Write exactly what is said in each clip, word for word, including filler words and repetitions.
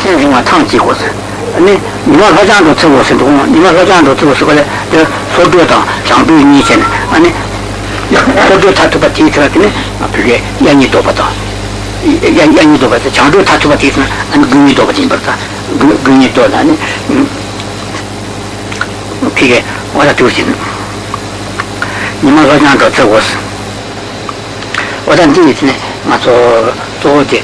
신경화 탕지고서 아니 이마가장도 쳐고서 동안 이마가장도 쳐고서 그래 소도다 장비니전 아니 소도 타투가 뒤트라더니 그게 양이도 받아 양이도 받아 장도 타투가 뒤트나 아니 군이도 받진 벌다 군이도 아니 그게 와라 두신 이마가장도 쳐고서 어떤지 있네 맞어 도대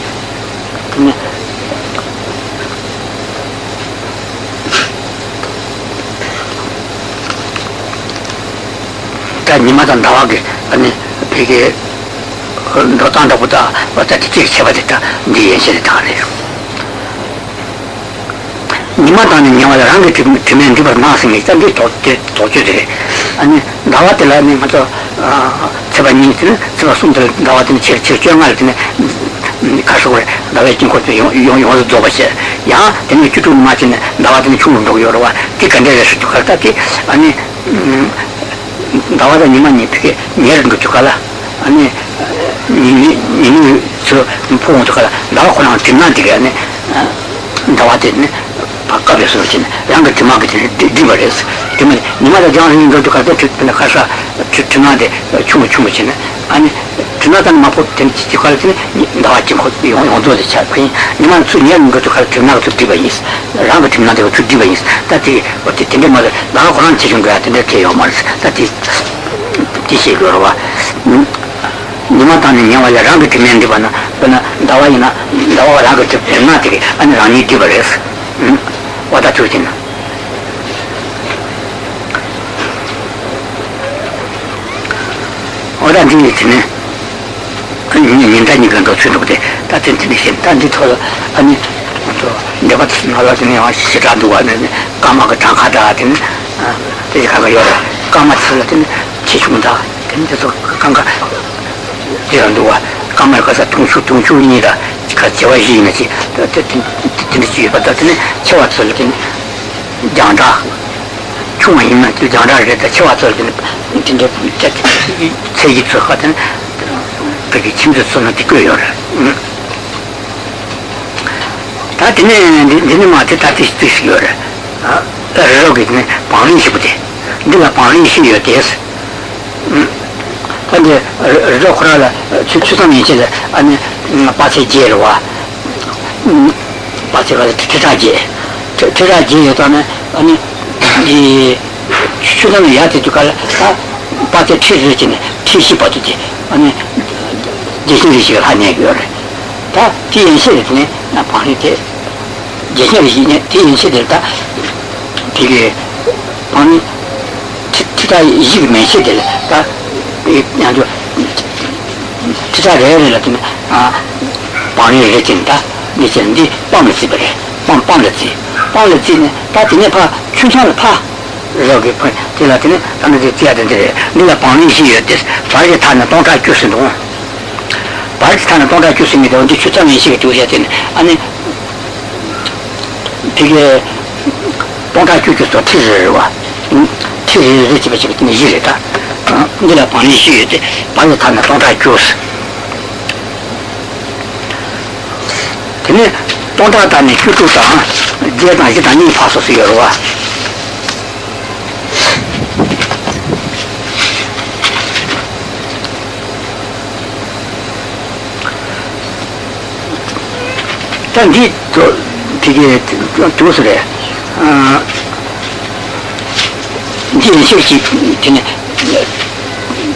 니마다 나와게 아니 되게 너딴다보다 왔다 뒤에 잡아댔다 네 예전에 다네요 니마다는 니마다 한개 주면 니마다 나왔으니까 니 도주대 아니 나왔더라 니마다 제반니는 제가 손들 나왔더니 제일 제일 쩡할 때는 가서 그래 나와있긴 것도 용용도 줘봤어 야 되게 주둥 맞이네 나왔더니 충분도 여러와 끼간데를 수도 갈까 끼 아니 나와서 니만이 되게 예를 놓쳐 가라 아니 니 니 저 포옹도 가라 나와고 나면 뒷난 되게 하네 나와서 있네 바깥에서 오시네 양가 뒷막에 뒤버렸어 그러면 니마다 장하는 것도 가서 가서 뒷난데 춤을 춤을 치네 아니 뒷난다는 맛보고 뒤집어 가라 나왔지 용도도 잘 보니 니만 수 예를 것도 가서 뒷난도 뒤집어 있어 라고 팀나도 뒤집어 있어 다티 어떻게 되게 말 나와고 나면 지금 가야 되는데 요말 다티 티시 그러와 니마다는 영화야 라고 팀인데 봐나 그러나 나와이나 나와 라고 뒷난데 아니 라니 뒤버렸어 응, 왔다 주진. 어떤 일이지는 아니, 인간이니까 더 주는데, 다른 일이지. 단지 더 아니, 또 내가 나가지는 아 시간 누가 내는 까마가 장하다 하든, 아, 내가 여러 까마 쓰려든 지중다. 근데서 강가 이런 누가 까마 가서 동수 동수인이다. 제가 이미지 진짜 받았더니 제가 저렇게 장자 총이나 그 장자를 제가 저렇게 진짜 제일 좋거든 되게 침대서는 되고요 다 되는 되는 마트 다 되시고요 아 여기는 방이 쉽대 내가 방이 쉬어야 돼서 근데 저거라 추추선이 이제 아니 바치 제로와 바치가 추추자지 추추자지였다면 아니 이 추추선이 야티도가 바치 추추지네 추시버지 아니 제시리시가 하네 그걸 다 뒤엔시네 나 방이게 제시리시네 뒤엔시들다 되게 아니 추추다 이십 매시들 다 아주 지자를 했더니 아 방해를 했다 이제인데 뻔했지 그래 뻔뻔했지 뻔했지네 다티네 봐 춘천을 봐 여기 봐 제가는 당연히 지야 된대 내가 방해시에 됐어 자기 타는 동작 교수도 발치 타는 동작 교수님도 언제 추천이 시에 도셔야 되네 아니 되게 동작 교수도 틀려와 틀리지 집에 집에 있는 일이다 내가 많이 쉬었대, 많이 타는 동작 교수. 근데 동작 다니 교수다, 제가 이제 다니 봐서 쓰여로 와. 단, 니, 저, 되게, 교수래. 어, 니, 실시, 되네.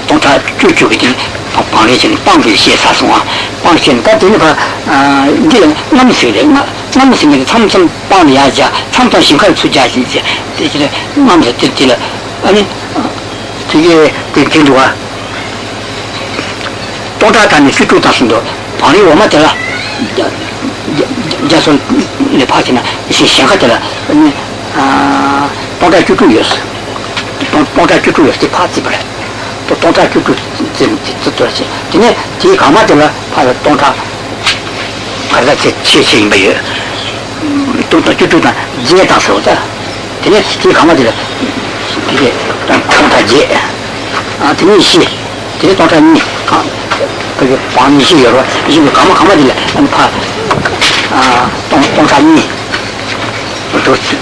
동타주주거든. 동작 쭉 들었지. 근데 뒤에 가마들라 바로 동작 바로 제 최신 매요. 동작 쭉다 이제 다 서다. 근데 뒤에 가마들라 이게 동작이 아 등이시 뒤에 동작이 가 그게 반시 여러 이거 가마 가마들라 안 파. 아, 동산이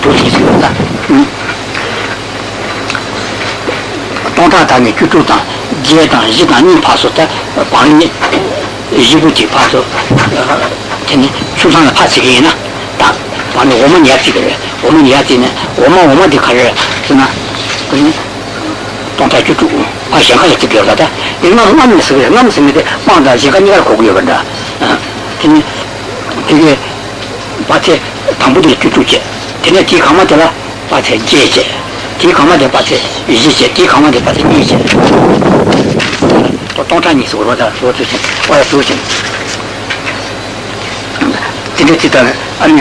도시 지었다. 동산단이 규조단, 지혜단, 지단이 파서 때 방이 이부지 파서 되니 출산을 파시기나 다 방에 오면 약지를 오면 약지는 오만 오만디 칼을 쓰나 그니 동산 규조 아 생각이 들려가다 이만 남는 쓰게 남는 쓰는데 방다 시간이가 고구려 간다. 되니 되게 밭에 당부들이 규조제 되네 뒤 가면 되나 밭에 제제 뒤 가면 돼 밭에 이제 뒤 가면 돼 밭에 이제 또 동산이 서로다 서로지 와야 서로지 되게 지단 아니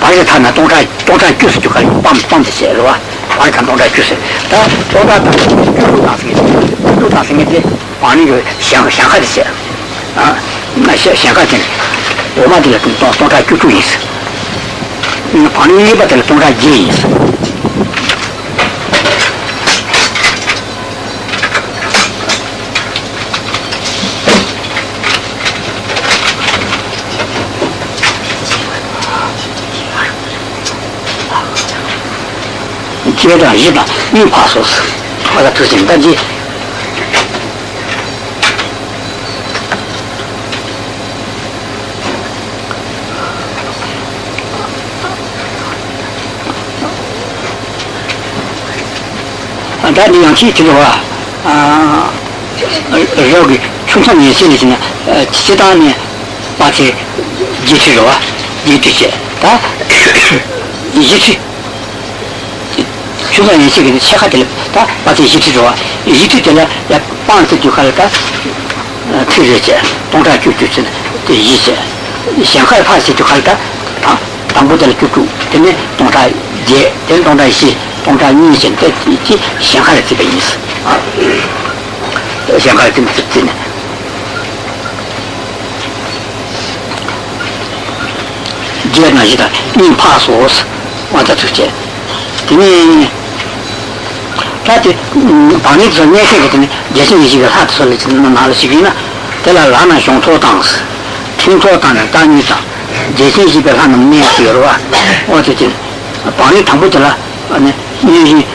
밭에 타나 동산 동산 규수 주가 빵빵 되세 알아 알간 동산 규수 다 저다 저다 생기 저다 생기지 아니 그 향 향하게 돼 아, 나 향하게 오마디가 좀 동산 규수 있어 반응이 받을 동작 예의 있어. 기회가 아니다. 이 파소스. 내가 들으신다지. 다리 양치 들어와 아 여기 충청 예시는 지단에 마치 지치로와 지치세 다 지치 충청 예시는 체가들 다 마치 지치로와 지치들 약 반스 주할까 틀리지 동작 주주진 이제 상하이 파시 주할까 아 담보들 주주 되네 동작 제 동작 시 공간이 이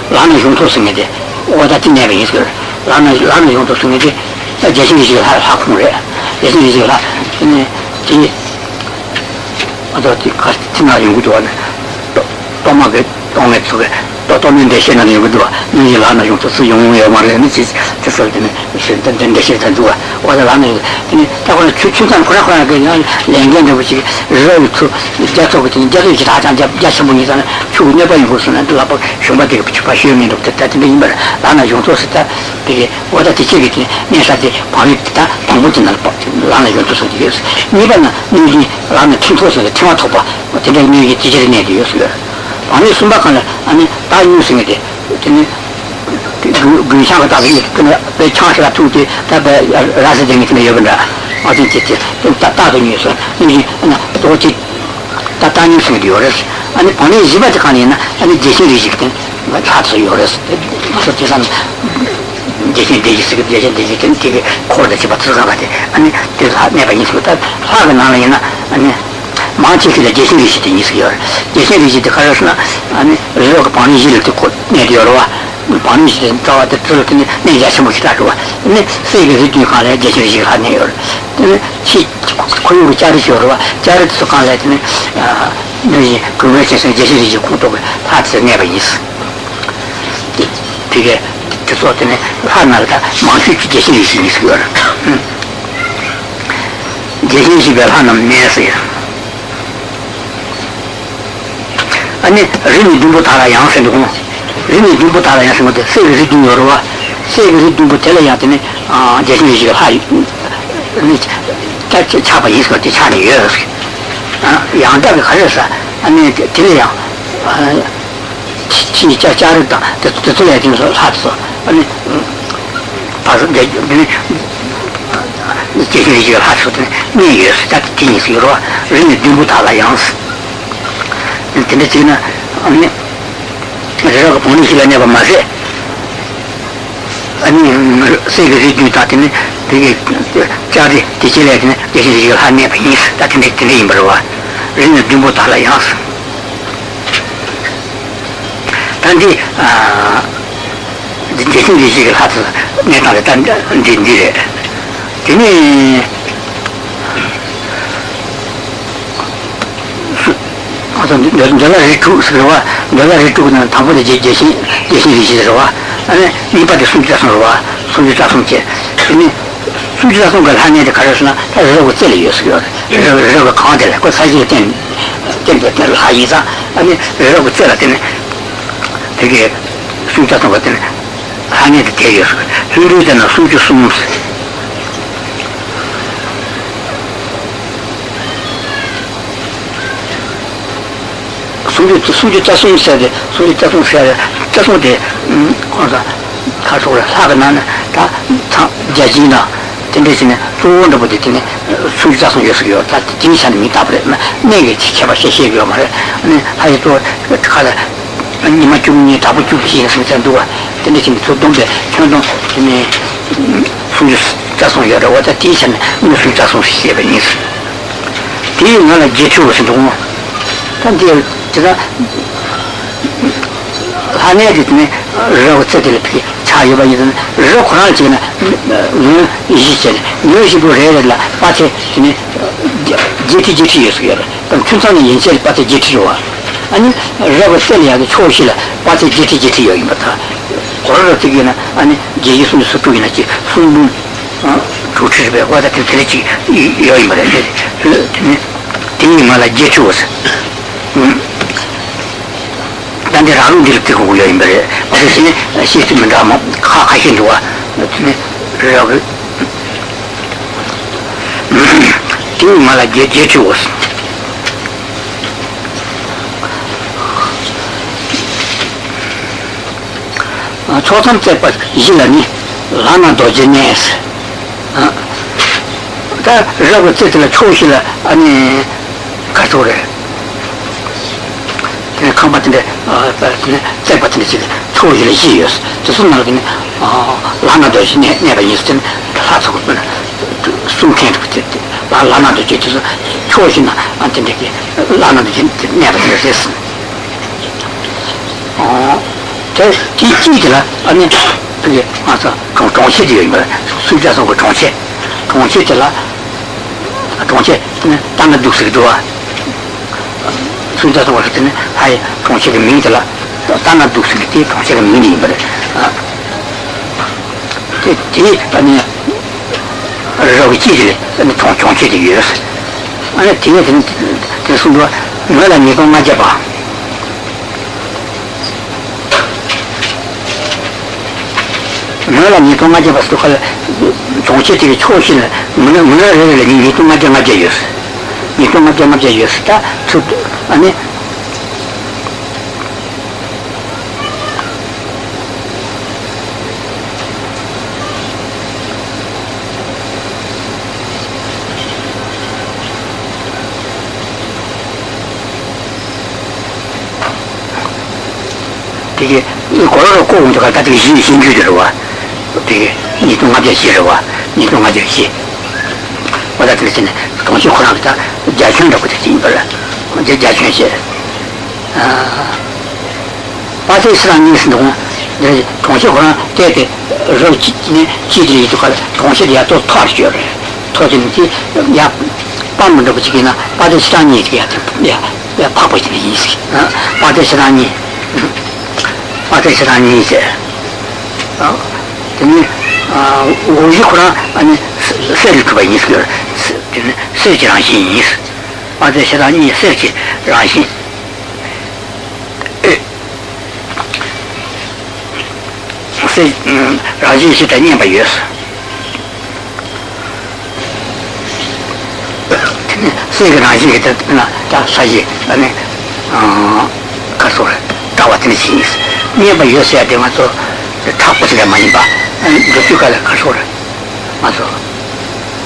라는 용도 쓰는데, 오다 뒷내에 있을 라는 라는 용도 쓰는데, 예전에 지금 하 하고래. 예전에 지금 하. 근데 이 어떻게 같이나 연구도 안. 도마게 동네 쪽에 또 도는 대신에 연구도 이 라는 용도 쓰 용어에 말하는 짓 뜻을 되는 신단된 대신 단주가 오다 라는 근데 다만 추출한 그러나 그냥 연결도 없이 로트 이제 저거 이제 이제 다 잔자 야스문이잖아. 추운에 봐 이거는 또 아빠 쇼마게 비추파시는 것도 같은데 이말 나나 용도스다 되게 오다 지치기 내사지 밤이다 밤부터 날 라나 용도스 되게 이번에 이 라나 튼튼해서 태워 봐. 되게 이게 지질이네 되었어요. 아니 순박한 아니 다 유승이 돼. 근데 그 상가 다리 근데 내 창시가 두지 다배 라스딩이 되는 여분다. 아주 지치. 좀 따다도 뉴스. 이게 나 도치 따다니 승이 요래스. 아니 아니 집에 가니나 아니 제시리 직든 같이 요래스. 그래서선 제시 제시가 제시 제시든 되게 코를 집어 들어가야 돼. 아니 제가 내가 인스타 하는 나는 아니 마치기가 제시리 시대에 있어요. 제시리 시대 가서나 아니 레오가 많이 지를 듣고 내려와. 많이 지는 저한테 들을 때 내가 좀 싫다고. 근데 세게 듣기 가래 제시리 가네요. 근데 시 고유로 자르셔라. 자르서 가래 때문에 아 이제 그것에서 제시리 고도가 다 전에가 있어. 되게 그것한테 하나가 많이 제시리 있어요. 제시리가 하나는 내세요. 아니 림이 눈부 달아 양생도 림이 눈부 달아 양생도 세계에서 눈여러와 세계에서 눈부 달아 양생이 아 제시리지가 하이 자 차바 이스가 차리 여스 아 양다가 가려서 아니 들려 아 진짜 자르다 저 들려 들어서 하서 아니 바로 내 제시리지가 하서든 네 여스 딱 진실로 림이 눈부 달아 양생 근데 지금 아니 내가 보는 시간에 봐 마세 아니 세계의 기타티네 되게 자리 디지털에 계시지 하네 비스 같은데 되는 거와 이제 좀 못하려 야스 단지 아 디지털 디지털 하트 내가 단 디지털 되네 저는 그거와 내가 그거는 담보에 제시 제시시더라. 아니 이빠도 숨자서와 숨자서께. 근데 숨자서가 하나에 가려서나 다들 그 절이 있어요. 그래서 가운데에 그 사이에 된 된들 하이자. 아니 그래서 그 절한테 되게 숨자서 같은 하나에 돼요. 흐르잖아 숨주 숨所以这种事情，这种的，他他自己呢，做那不得的呢，自己上面打不来嘛，那个去开发这些个嘛嘞，那还有做开了，你们中午打不就去是不是多？真的是做东北，山东，你们属于这种也的，我在地上呢，我属于这种事情，你属于这种事情呗，你是。第一，那个接触是中，但第二，就是。 他那个呢，让我这里去，他要把人，人可能这呢，人一些呢，有些不来了，把这呢，接触接触也是个了，但平常呢，人些把这接触啊，啊，你如果这里啊，就超些了，把这接触接触有一么的，或者这个呢，啊，你接触是属于那些，从不，啊，主持呗，或者这里去有一么的，这这，对你嘛，来接触是，嗯。 但是让路的给我有一点，不是现在现在没打嘛，卡卡很多啊，那这让路，嗯，对嘛来接接触是，啊，初三在把伊拉尼拉那多些年是，啊，但让我这次来出去了，啊，你看出来。 看把这个在把这个抽起来，有时就是那个呢，啊，拉那东西呢，那边意思，他从那个呢，拉那东西那边就是抽起来，俺这那个拉那东西那边就是，那个啊，这记得了，俺呢，这个啊，这中学的有没？暑假时候中学，中学的啦，中学呢，当那读书的多。 当那读书的多，中学的没你不的啊，这这俺呢，老几的，俺们中学的有时，俺听的，听说过，俺那你跟俺家吧，俺那你跟俺家吧，说好了，中学的抽起来，俺们俺们俺们俺家是，他，俺呢。 这个，你同学的话，这个新新旧的话，这个你同学些，我在这里呢，同学看到家乡的不得进步了，这家乡些，啊，八岁十来年时候，那同学可能在的，然后今年几年几年都快了，同学的也都差不多了，差不多的，也八不几年意思，啊，八岁十来年， 啊，我一看，俺们是是这个意思，是真的，是这样子意思，俺这些人也是，俺这些人也是去，然后，是，嗯，俺这些人也是去，然后，俺这些人也是，俺。 你也不有些地方做，差不多的嘛，你吧，嗯，就就看那看说了，嘛说，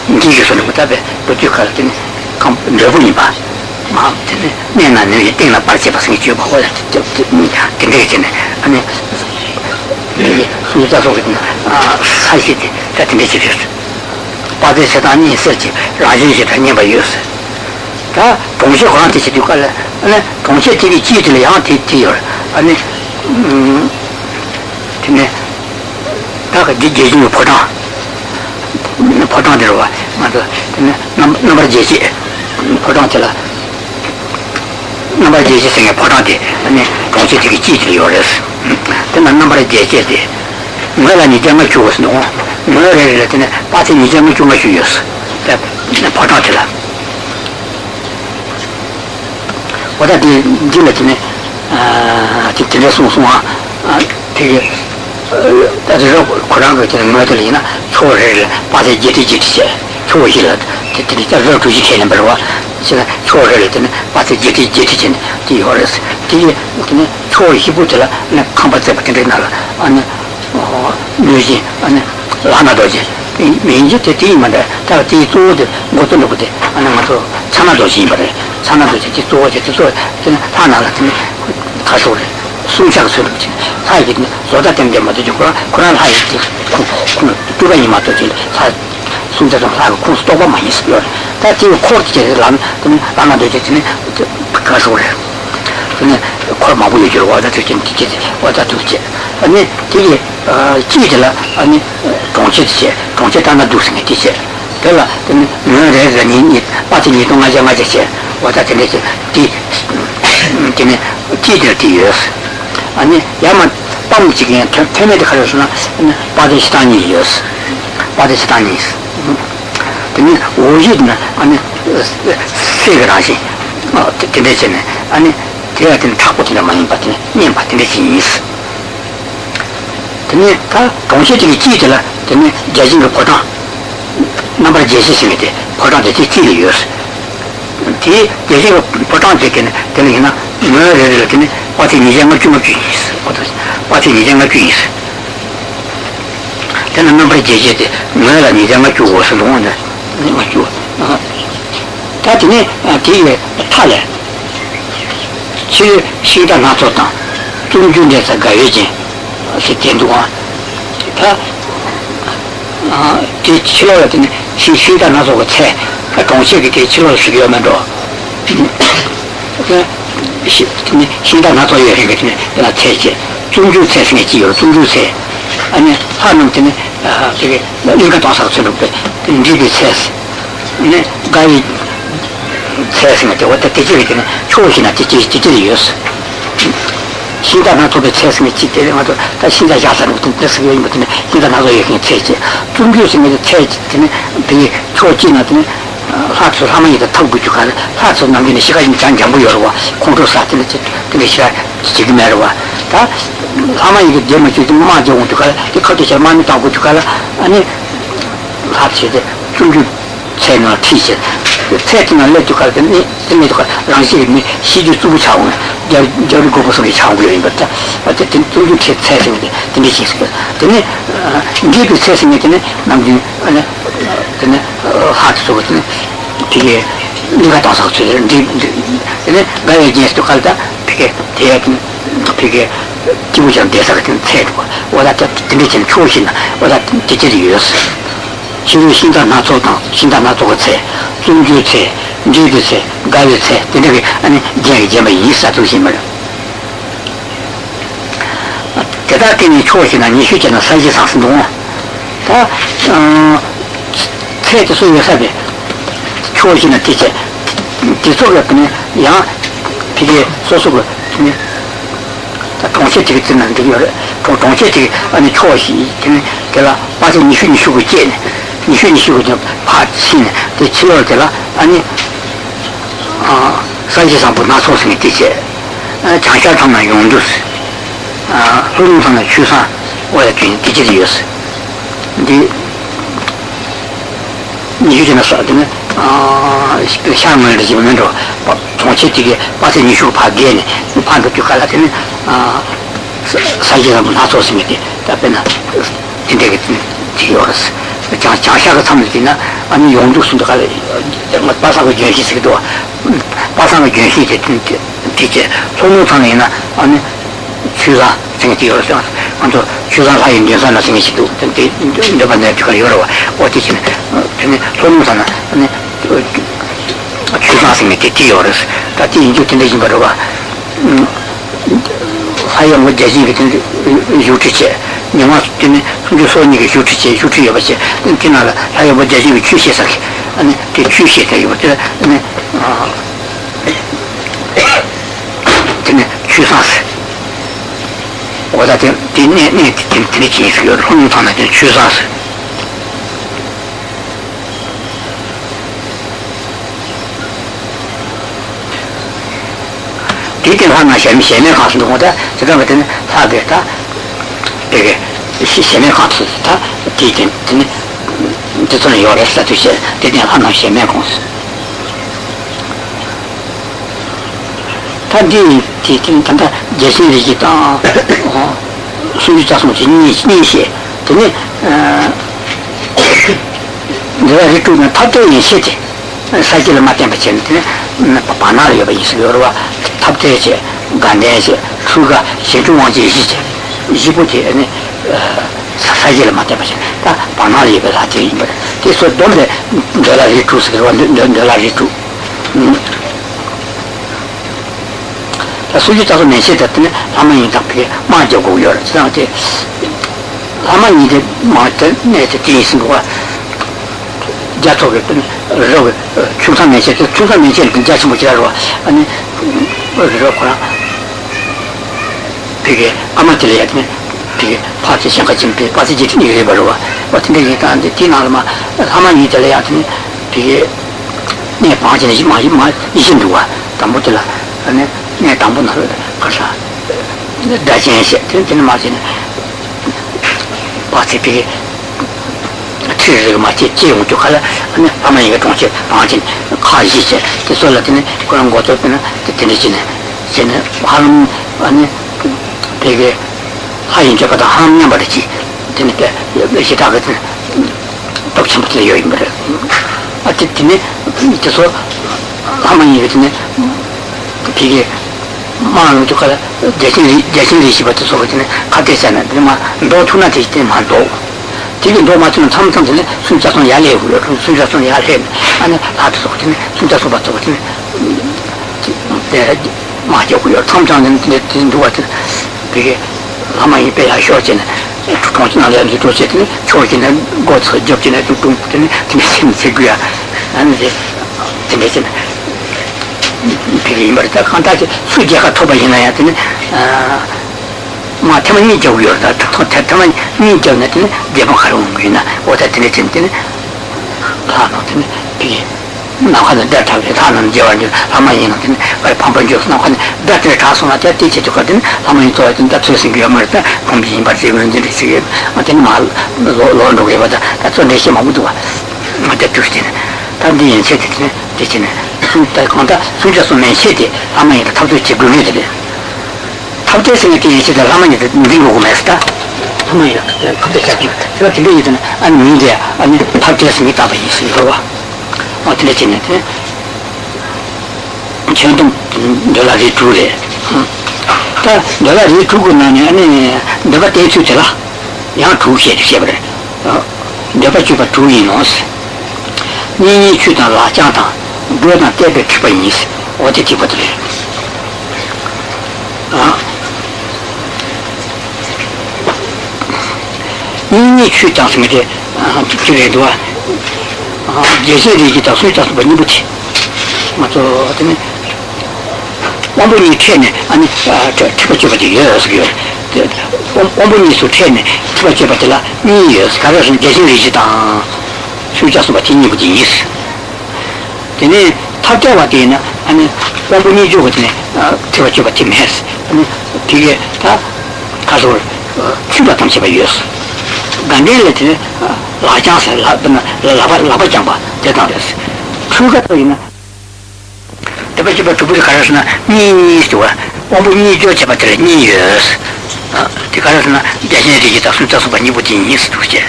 你这个说的不对呗，不就看了，真的，看人不明白，嘛，真的，那那那也定了，把这把事情就不好了，就就，你看，跟这个真的，俺们。number J sing a party, and don't you take a cheat yours? Then a number J. Melanie Jamachu was no, Melanie Patin Jamachu much use. The Potantilla. What I did, Jimatine, uh, Titinasuma, that's a Kuranga to the Mertalina, Tor Hill, Patti Jetty Jitsia, Tor Hill, Titan to Jitan number one. Children, but the jetty jetty, the horse, the toy he put a combat and music and Lana Doji. In the team and the toad, Motonote, and Mato, Sanadoji, but Sanadoji, the toy, the toy, then Hana, Kasuri, Sunshan, Hiding, so that them, the Matajura, Kuran Hiding, Turani Matoji. Stop my spirit. That's your court, Lan, Lana Dejectin, Casure. Corma will you order to teach it, what I do. And then, Chitla, and Conchet, Conchetana Dusni, teacher. Tell her, then, Murder, but you don't as a magic, what I can let you teach tears. And Yaman Pamchik and Tenet Harasana and Pakistani years. Pakistanis. Ujidna, and Severasi, Tibetan, and Tibetan Tapotina, but name but the Chinese. The name considering Titla, the name Jazin Potan, number Jazimity, Potan the Tilius. T. Jazin Potan taken, telling her, murder, what in the Yamakumachis, what in the Yamakumachis. Then a number Jazit, Melanie Yamaku was alone. That is a thaler. She she done not so. Two juniors are gauging. She came to one. The children, she she done not so. I consider the children to be a medal. She done not so. You have it. I take it. Two you say, two you say. And Hanum, you got us out. Indeed, says Guy says, what the teacher can choose in a teacher's teachers. She does not be chasing the teacher, but she does not disagree with another teacher. Two years in the church can be chosen at hearts of how many the tongue you had, hearts of Namini Shigan Janjamuyo, control satin, Kilisha, Sigmerwa. How many the damage you want to call the cottage of Manta would you call any? Two channel teachers. The second let you call them, me, she used to town. Jerry goes on his town, but the two you take testing the mission. Then, give you testing it in it, and then heart so it. You got us out to them. Then, very against the Calda, Picket, Picket, Tujan Desert and Ted, or that the mission chosen, or that teacher use. Sinta Nato, Sinta Nato, Tunjute, Judice, Galice, Delivery, and Jay Jemmy Yisatu Himmel. The dark in the choice in a new future and a size of no one. That suicide choice in a teacher. Disorder, young, P D, social, the concept and the choice in the Baton Nishu. You finish with the part scene, the children, and Sanchez and Bonasos in the teacher, Chanchan and Yondus, Hulton and Chusan, or the teacher's use. The Nigerian Southern, the Shaman Regiment, but Tonchetti, but in Yushu Pagani, the Panda to Calatin, Sanchez and Bonasos in the Pena, integrated yours. Chancellor Samatina, and you do some passable Jewish door, passable Jewish teacher, Sonotanina, and Chusa, Saint Yourself, 안도 주간 사인 대사나 생기시도 근데 이제 반대 쪽으로 여러 어디시네 근데 손무사나 근데 주간 생기게 뛰어서 같이 이제 텐데진 거로 봐 하여 뭐 제지 같은 유치체 내가 때문에 그 손이 유치체 유치여 봤지 그날 하여 뭐 제지 취시사 아니 그 취시에 되고 근데 아 근데 취사스 वैसा तो तीन ने ने तीन तीन चीज़ की और उन थाने के चूज़ास तीन दिन खाना शेम शेम में खाते हों तो जब वो तीन साथ में था ये के शेम में खाते था तीन दिन तीन तो तो नहीं और ऐसा तो शेम तीन दिन खाना शेम में खाते था दिन तीन दिन था 제시 수지자도 내세됐더니 사만이 답게 맞아고 열어. 저한테 사만이 돼 맞대 내세 뒤에서 뭐가 자초했더니 저거 중상 내세 중상 내세를 진짜서 못 지라고 아니 그렇구나. 되게 아마들이 했네. 되게 파티 생각진 배 파티 지진 이래 버려. 어떻게 이렇게 안데 티나마 사만이 돼야 되니 되게 내 방전이 지 많이 많이 이신도와 담보들아 아니 네 담보나 가자. 다진시 텐텐 마진. 바티피. 티르 마티 지용 쪽하라. 아니 아마 이거 동시에 방진 가지지. 그래서라더니 그런 거 어쩌면 텐텐이네. 쟤는 하는 아니 되게 하인적하다 하는 말이지. 그러니까 역시 다 같은 똑같은 요인 말이야. 어쨌든 그래서 아마 이거는 되게 마음이 좋거든. 대신 대신이 시부터 소거든. 가게잖아. 그러면 너 투나한테 있지만 또 되게 너 맞으면 참참 되네. 진짜 손 야래요. 그럼 진짜 손 야래. 아니 나도 소거든. 진짜 소바 소거든. 네. 맞아요. 참참은 되는 거 같아. 되게 아마 이 배야 쇼진. 그것도 나를 이제 도시에 초기는 거서 접진에 두둥 붙는 김신 피규야. 아니 이제 되게 이 말이다. 간단히 수제가 토바이나야 되는 아 마태만이 저기였다. 토태만 민전에 되는 대박하러 온 거이나. 어쨌든 진짜는 가능은 비 나가는 데이터에 다는 저한테 아마 이거는 빨리 펌펌 줘서 나가는 데이터 가서한테 뒤에 저거든. 아마 이 토하든 답스는 게 말이다. 컴비니 바지는 이제 이게 어떤 말 로로로게 왔다. 같은 내심 모두 와. 맞다 뜻이네. 단지 이제 뜻이네. 뜻이네. 그러니까 수저선에 시대 아마에다 탑도치 그룹이들 탑도치는 게 이제 라마니들 미국으로 갔다 아마에다 탑도치 제가 들리는 아니 이제 아니 탑도치는 있다 봐야지 그거와 어떻게 되네 전동 달러리 둘에 다 달러리 두고 나니 아니 내가 대출이라 야 두시에 주셔버려 내가 주가 두이 넣었어 니 주다 라장다 그러나 때에 기분이 있어. 어떻게 기분이? 아. 이미 추장스미데 아, 그래도 아, 예전에 기타 소리다서 많이 붙지. 맞아. 근데 완전히 체네. 아니, 저 특별히 예스기요. 완전히 소체네. 특별히 받더라. 이 예스 가르신 계신이 지다. 추장스 받이니 붙지 있어. 근데 탑자가 되나 아니 공부니 주거든요. 저저 같은 메스. 아니 되게 다 가서 추가 탐지 봐요스. 간델레트 라장사 라드나 라바 라바장바 대단했어. 추가 되나 대바지바 두부를 가르스나 니니스와 공부니 줘 잡아들 니스. 아, 대가르스나 대신에 기타 순자서 많이 보지 니스 두제.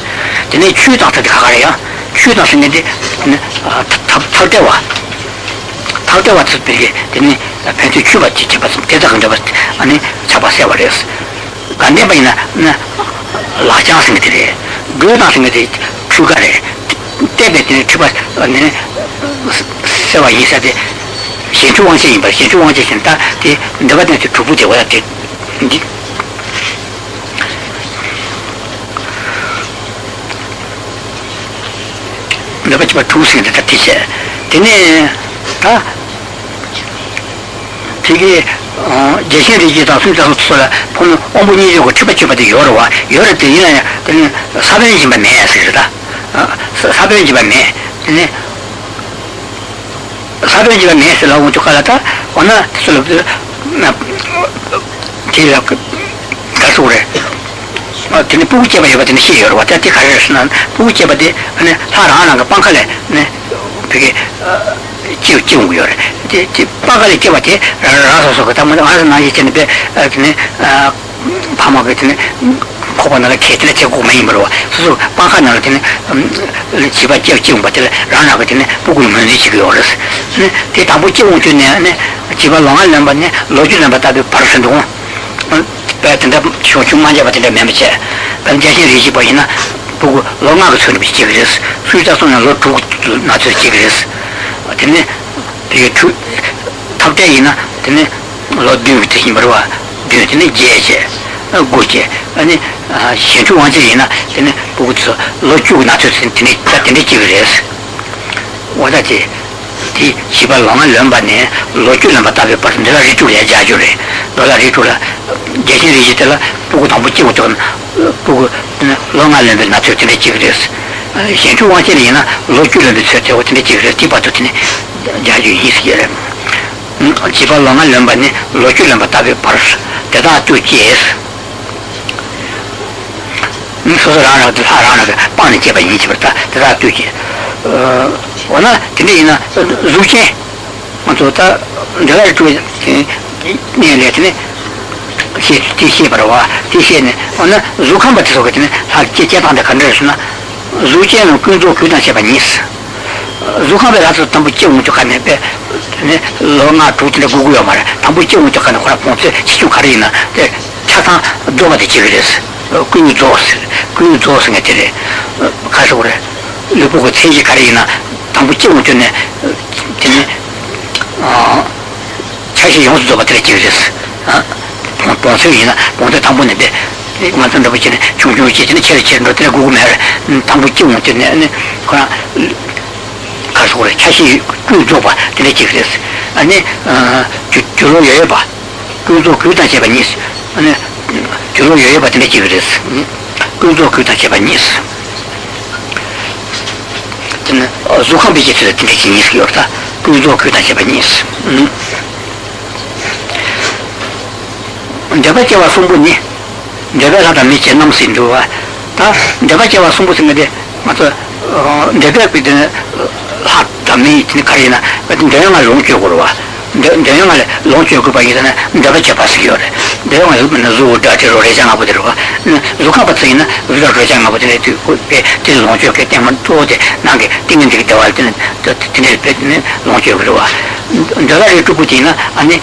근데 추다한테 가가래요. 추다스는데 아 탈때와 탈때와 특별히 되니 배트 큐바치 잡았으면 대단한 잡았 아니 잡았어야 버렸어 간데바이나 라장스미데 고다스미데 추가레 때베데 추바 안네 세바 이사데 신주왕신 임바 신주왕제 신다 데 내가 데 주부제 와야 데 내가 좀 투스인데 다 티셔 되네 다 되게 어 제시되게 다 숨자서 쏘라 보면 어머니하고 집어집어도 열어와 열을 때 이나야 그냥 사변집만 내야 쓰다 아 사변집만 내 근데 사변집만 내서 나오고 쪽가다 어느 슬럽 나 제가 가서 그래 아 근데 부부제만 해봤더니 시 열어와 자기 가려서는 부부제만데 아니 사랑하는 거 빵칼에 네 되게 지우 지우 열어 지 빠가리 깨봤지 라서서 그 다음에 아주 나이 전에 그네 아 파마가 전에 코바나라 개들의 제고만 힘으로 그래서 빠가나라 전에 집에 지어 지은 것들 라나가 전에 보고 있는 지식이 어렸어 근데 대답을 지어 주네 집에 롱할 남반네 로주는 받아도 퍼센트고 배튼다 쇼충만 잡았는데 멤버체 반자신 리지 보이나 보고 롱하고 소리 비치게 그랬어 수자선은 로투 나서 지그랬어 근데 되게 주 탑대이나 되네 로드부터 힘으로와 되네 제제 고제 아니 신주왕제이나 되네 보고서 로주고 나서는 되네 되네 지그레스 와다지 디 시발랑을 넘바네 로주는 바다에 빠진다 리주야 자주래 너라 리주라 제신이 지텔라 보고 담부치고 좀 보고 롱알랜드 나서 되네 지그레스 신주왕제이나 로주는 되서 되네 지그레스 디바토티네 자주 이스게래. 음, 지발랑아 렘바니 로출은 바타베 파르스. 대다 투치에스. 음, 소소라나 대라나 바니 제바 이치버타. 대다 투치. 어, 원래 근데이나 루체. 먼저다 내가 그 니네한테 시 티시 바로와 티시네. 원래 루칸바티서 같은 사제 제반의 컨디션은 루체는 근조 그냥 제바 니스. 루카베 가서 담부 찍으면 좋겠네. 네, 로나 두트네 구구요 말아. 담부 찍으면 좋겠네. 그러나 본체 시중 가리나. 네, 차상 도마대 찍으랬어. 그니 좋았어. 그니 좋았으니까 되래. 가서 그래. 루보고 체지 가리나. 담부 찍으면 좋네. 되네. 어, 차시 용수도 같은 찍으랬어. 아, 본체이나 본체 담부는데. 이 맞는 거 보지네. 중중 지지는 체리체는 도트네 구구면. 음, 담부 찍으면 좋네. 그러나 가서 그래 자식 꾸줘봐 들리지 그랬어 아니 주로 여해봐 꾸줘 꾸다 제반이스 아니 주로 여해봐 들리지 그랬어 꾸줘 꾸다 제반이스 근데 조금 비지스 들리지 니스 요다 꾸줘 꾸다 제반이스 내가 제가 숨분이 내가 하다 미치 넘신 좋아 다 내가 제가 숨분이 근데 맞아 내가 그때 담이 있는 카리나 같은 대형을 롱쪽으로 와. 대형을 롱쪽으로 봐기잖아. 내가 잡았어요래. 대형을 맨날 조다 테러레장 아버지로 가. 조카 받으나 우리가 레장 아버지네 그때 롱쪽에 때만 도대 나게 띵는 되게 대화할 때는 또 띵을 빼는 롱쪽으로 와. 내가 이렇게 붙이나 아니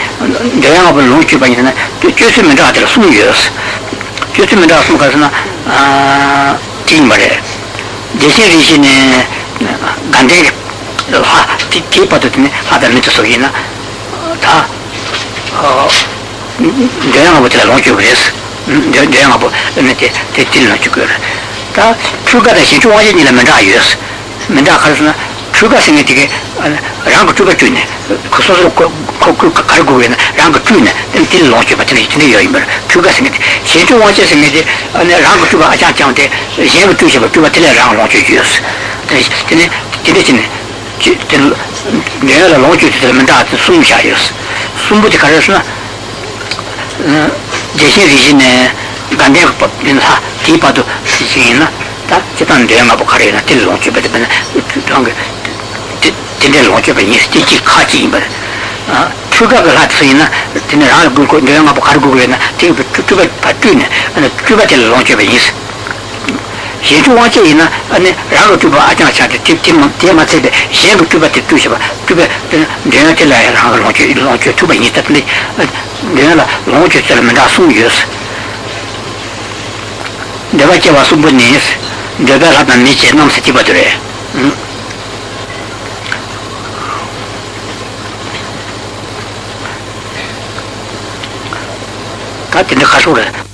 대형 아버지 롱쪽 봐기잖아. 교수면 다 들어 숨이었어. 교수면 다 숨가서나 아 띵말에 제시리시네 간데 아, 뒤에 봐도 되네. 아들 밑에 속이나. 다, 어, 내양아버지가 롱치고 그랬어. 내양아버지한테 딜러 주고 그래. 다, 출가다시 중화진이라 면다 이었어. 면다 가르쳐나, 출가생이 되게, 랑거 주가 주네. 그 소스로 가르고 그랬나, 랑거 주네. 딜러 롱치고 받으니, 이틀이 여인말. 출가생이 돼. 신중화진 생이 돼. 랑거 주가 아장장한테, 예를 주시면 주가 딜러 랑거 롱치고 주었어. 근데, 딜러지네. 내가 롱주들면 다 숨샤였어. 숨부터 가려서나 제신 리진에 간대가 뽑힌다. 뒤봐도 지진이나 다 제단 대응하고 가려나 딜 롱주베드 맨 그런 딜 롱주베 니스티지 카지 말. 아 추가가 하트이나 딜을 알고 그 대응하고 가려고 그러나 뒤에 추가 받으네. 아니 추가 딜 롱주베 니스 제주와제이나 아니 라로주바 아장차데 팁팀 테마체데 제주주바데 투셔바 주베 내나텔라 라로주 일로주 투베 니타플리 내나 로주 셀면다 숨이었어 deva che va su bunis deva la danni che non si ti badre ta te ne khasura